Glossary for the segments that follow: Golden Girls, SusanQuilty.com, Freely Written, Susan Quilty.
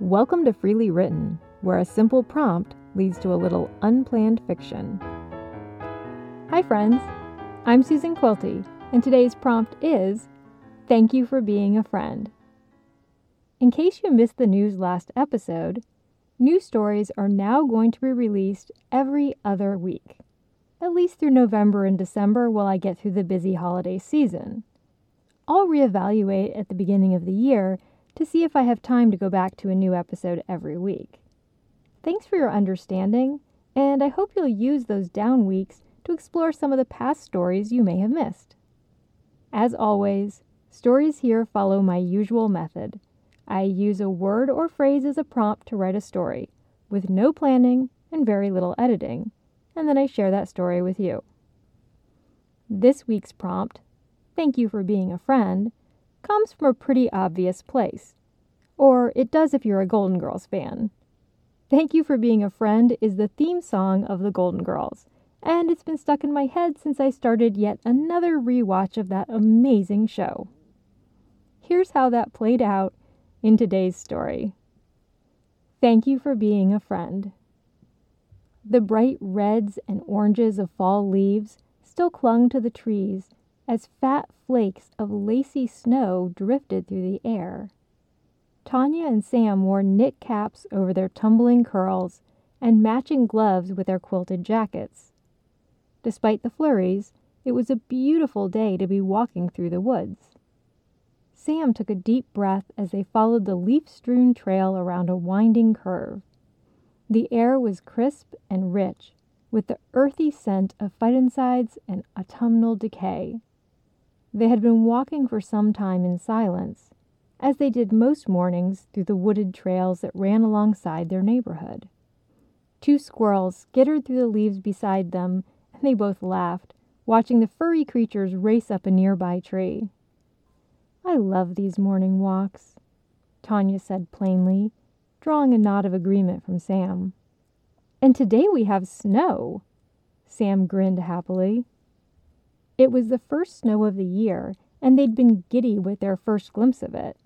Welcome to Freely Written, where a simple prompt leads to a little unplanned fiction. Hi friends, I'm Susan Quilty, and today's prompt is, Thank you for being a friend. In case you missed the news last episode, new stories are now going to be released every other week, at least through November and December while I get through the busy holiday season. I'll reevaluate at the beginning of the year to see if I have time to go back to a new episode every week. Thanks for your understanding, and I hope you'll use those down weeks to explore some of the past stories you may have missed. As always, stories here follow my usual method. I use a word or phrase as a prompt to write a story, with no planning and very little editing, and then I share that story with you. This week's prompt, Thank you for being a friend, comes from a pretty obvious place. Or it does if you're a Golden Girls fan. Thank You for Being a Friend is the theme song of the Golden Girls, and it's been stuck in my head since I started yet another rewatch of that amazing show. Here's how that played out in today's story. Thank you for being a friend. The bright reds and oranges of fall leaves still clung to the trees as fat flakes of lacy snow drifted through the air. Tanya and Sam wore knit caps over their tumbling curls and matching gloves with their quilted jackets. Despite the flurries, it was a beautiful day to be walking through the woods. Sam took a deep breath as they followed the leaf-strewn trail around a winding curve. The air was crisp and rich, with the earthy scent of phytoncides and autumnal decay. They had been walking for some time in silence, as they did most mornings through the wooded trails that ran alongside their neighborhood. Two squirrels skittered through the leaves beside them, and they both laughed, watching the furry creatures race up a nearby tree. I love these morning walks, Tanya said plainly, drawing a nod of agreement from Sam. And today we have snow, Sam grinned happily. It was the first snow of the year, and they'd been giddy with their first glimpse of it.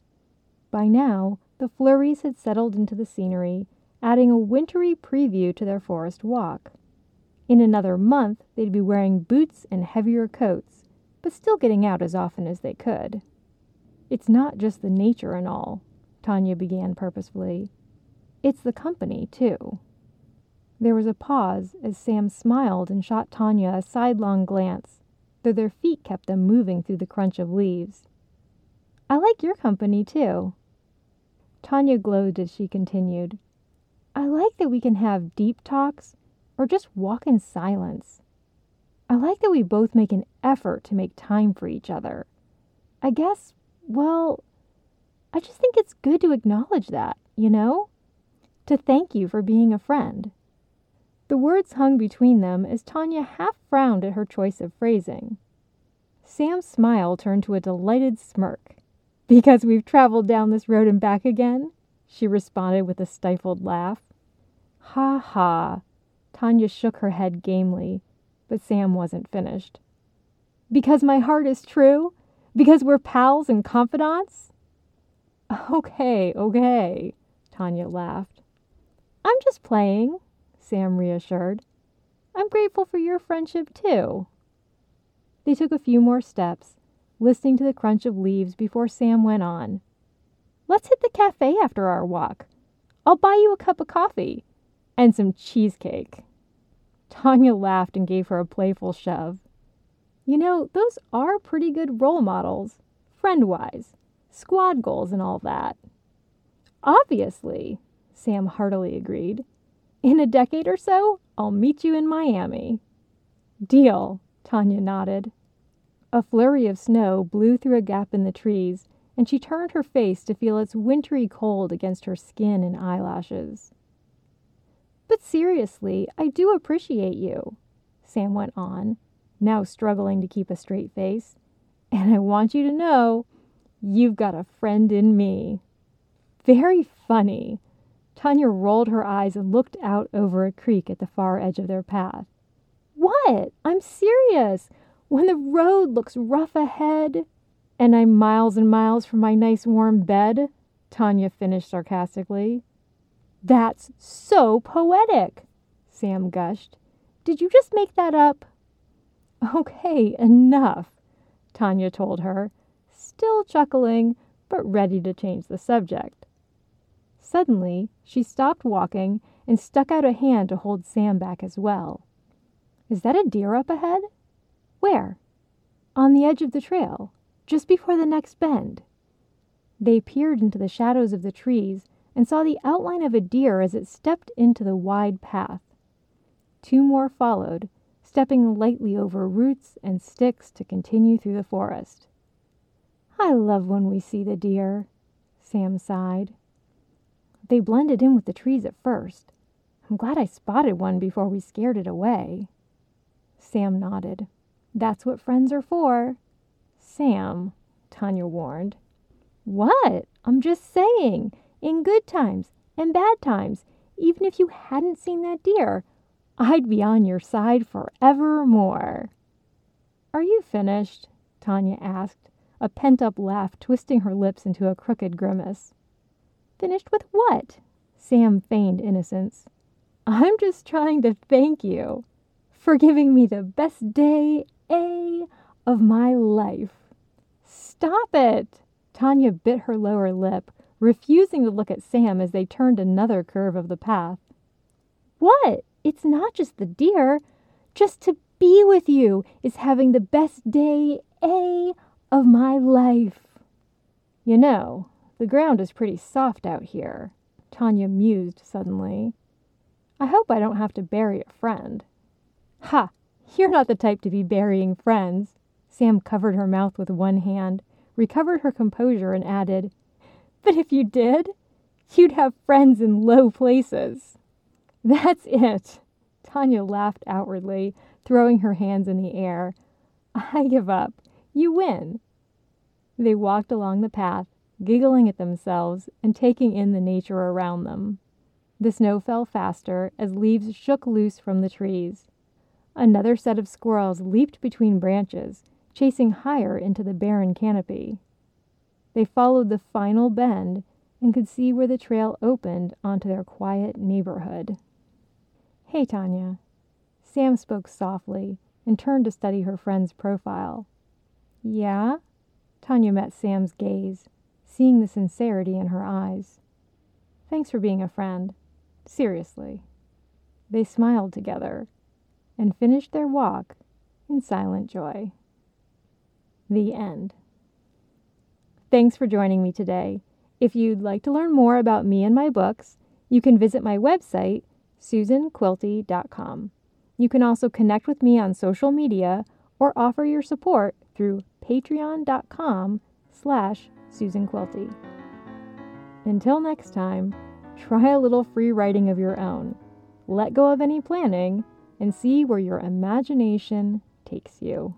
By now, the flurries had settled into the scenery, adding a wintry preview to their forest walk. In another month, they'd be wearing boots and heavier coats, but still getting out as often as they could. It's not just the nature and all, Tanya began purposefully. It's the company, too. There was a pause as Sam smiled and shot Tanya a sidelong glance, though their feet kept them moving through the crunch of leaves. I like your company, too. Tanya glowed as she continued. I like that we can have deep talks or just walk in silence. I like that we both make an effort to make time for each other. I guess, well, I just think it's good to acknowledge that, you know? To thank you for being a friend. The words hung between them as Tanya half frowned at her choice of phrasing. Sam's smile turned to a delighted smirk. Because we've traveled down this road and back again, she responded with a stifled laugh. Ha ha, Tanya shook her head gamely, but Sam wasn't finished. Because my heart is true? Because we're pals and confidants? Okay, Tanya laughed. I'm just playing, Sam reassured. I'm grateful for your friendship, too. They took a few more steps, listening to the crunch of leaves before Sam went on. Let's hit the cafe after our walk. I'll buy you a cup of coffee and some cheesecake. Tanya laughed and gave her a playful shove. You know, those are pretty good role models, friend-wise, squad goals and all that. Obviously, Sam heartily agreed. In a decade or so, I'll meet you in Miami. Deal, Tanya nodded. A flurry of snow blew through a gap in the trees, and she turned her face to feel its wintry cold against her skin and eyelashes. But seriously, I do appreciate you, Sam went on, now struggling to keep a straight face. And I want you to know, you've got a friend in me. Very funny. Tanya rolled her eyes and looked out over a creek at the far edge of their path. What? I'm serious. When the road looks rough ahead, and I'm miles and miles from my nice warm bed, Tanya finished sarcastically. "That's so poetic," Sam gushed. "Did you just make that up?" "Okay, enough," Tanya told her, still chuckling, but ready to change the subject. Suddenly, she stopped walking and stuck out a hand to hold Sam back as well. "Is that a deer up ahead?" "Where?" "On the edge of the trail, just before the next bend." They peered into the shadows of the trees and saw the outline of a deer as it stepped into the wide path. Two more followed, stepping lightly over roots and sticks to continue through the forest. "I love when we see the deer," Sam sighed. "They blended in with the trees at first. I'm glad I spotted one before we scared it away." Sam nodded. "That's what friends are for." "Sam," Tanya warned. "What? I'm just saying, in good times and bad times, even if you hadn't seen that deer, I'd be on your side forevermore." "Are you finished?" Tanya asked, a pent-up laugh twisting her lips into a crooked grimace. "Finished with what?" Sam feigned innocence. "I'm just trying to thank you for giving me the best day of my life." "Stop it!" Tanya bit her lower lip, refusing to look at Sam as they turned another curve of the path. "What? It's not just the deer. Just to be with you is having the best day of my life." "You know, the ground is pretty soft out here," Tanya mused suddenly. "I hope I don't have to bury a friend." "Ha! You're not the type to be burying friends." Sam covered her mouth with one hand, recovered her composure, and added, "But if you did, you'd have friends in low places." "That's it." Tanya laughed outwardly, throwing her hands in the air. "I give up. You win." They walked along the path, giggling at themselves and taking in the nature around them. The snow fell faster as leaves shook loose from the trees. Another set of squirrels leaped between branches, chasing higher into the barren canopy. They followed the final bend and could see where the trail opened onto their quiet neighborhood. "Hey, Tanya." Sam spoke softly and turned to study her friend's profile. "Yeah?" Tanya met Sam's gaze, seeing the sincerity in her eyes. "Thanks for being a friend. Seriously." They smiled together and finished their walk in silent joy. The end. Thanks for joining me today. If you'd like to learn more about me and my books, you can visit my website, SusanQuilty.com. You can also connect with me on social media or offer your support through Patreon.com/SusanQuilty. Until next time, try a little free writing of your own. Let go of any planning and see where your imagination takes you.